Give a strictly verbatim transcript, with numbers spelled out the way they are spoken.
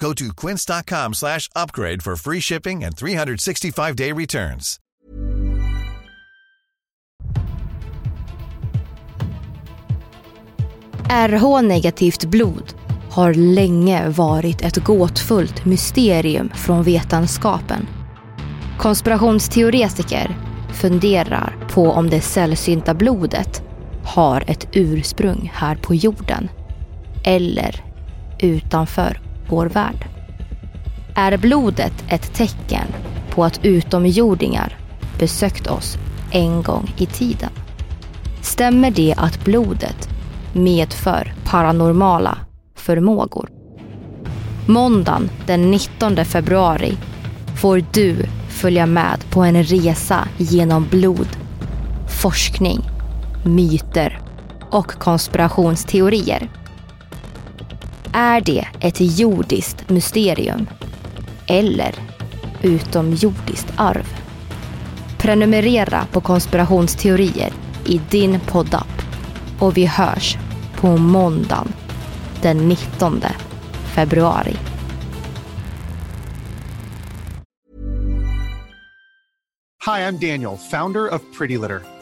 Go to quince.com slash upgrade for free shipping and three sixty-five day returns. R H negativt blod har länge varit ett gåtfullt mysterium från vetenskapen. Konspirationsteoretiker funderar på om det sällsynta blodet har ett ursprung här på jorden eller utanför vår värld. Är blodet ett tecken på att utomjordingar besökt oss en gång i tiden? Stämmer det att blodet medför paranormala förmågor? Måndagen den nittonde februari får du följa med på en resa genom blod, forskning, myter och konspirationsteorier. Är det ett jordiskt mysterium eller utomjordiskt arv? Prenumerera på konspirationsteorier i din poddapp och vi hörs på måndagen den nittonde februari. Hi, I'm Daniel, founder of Pretty Litter.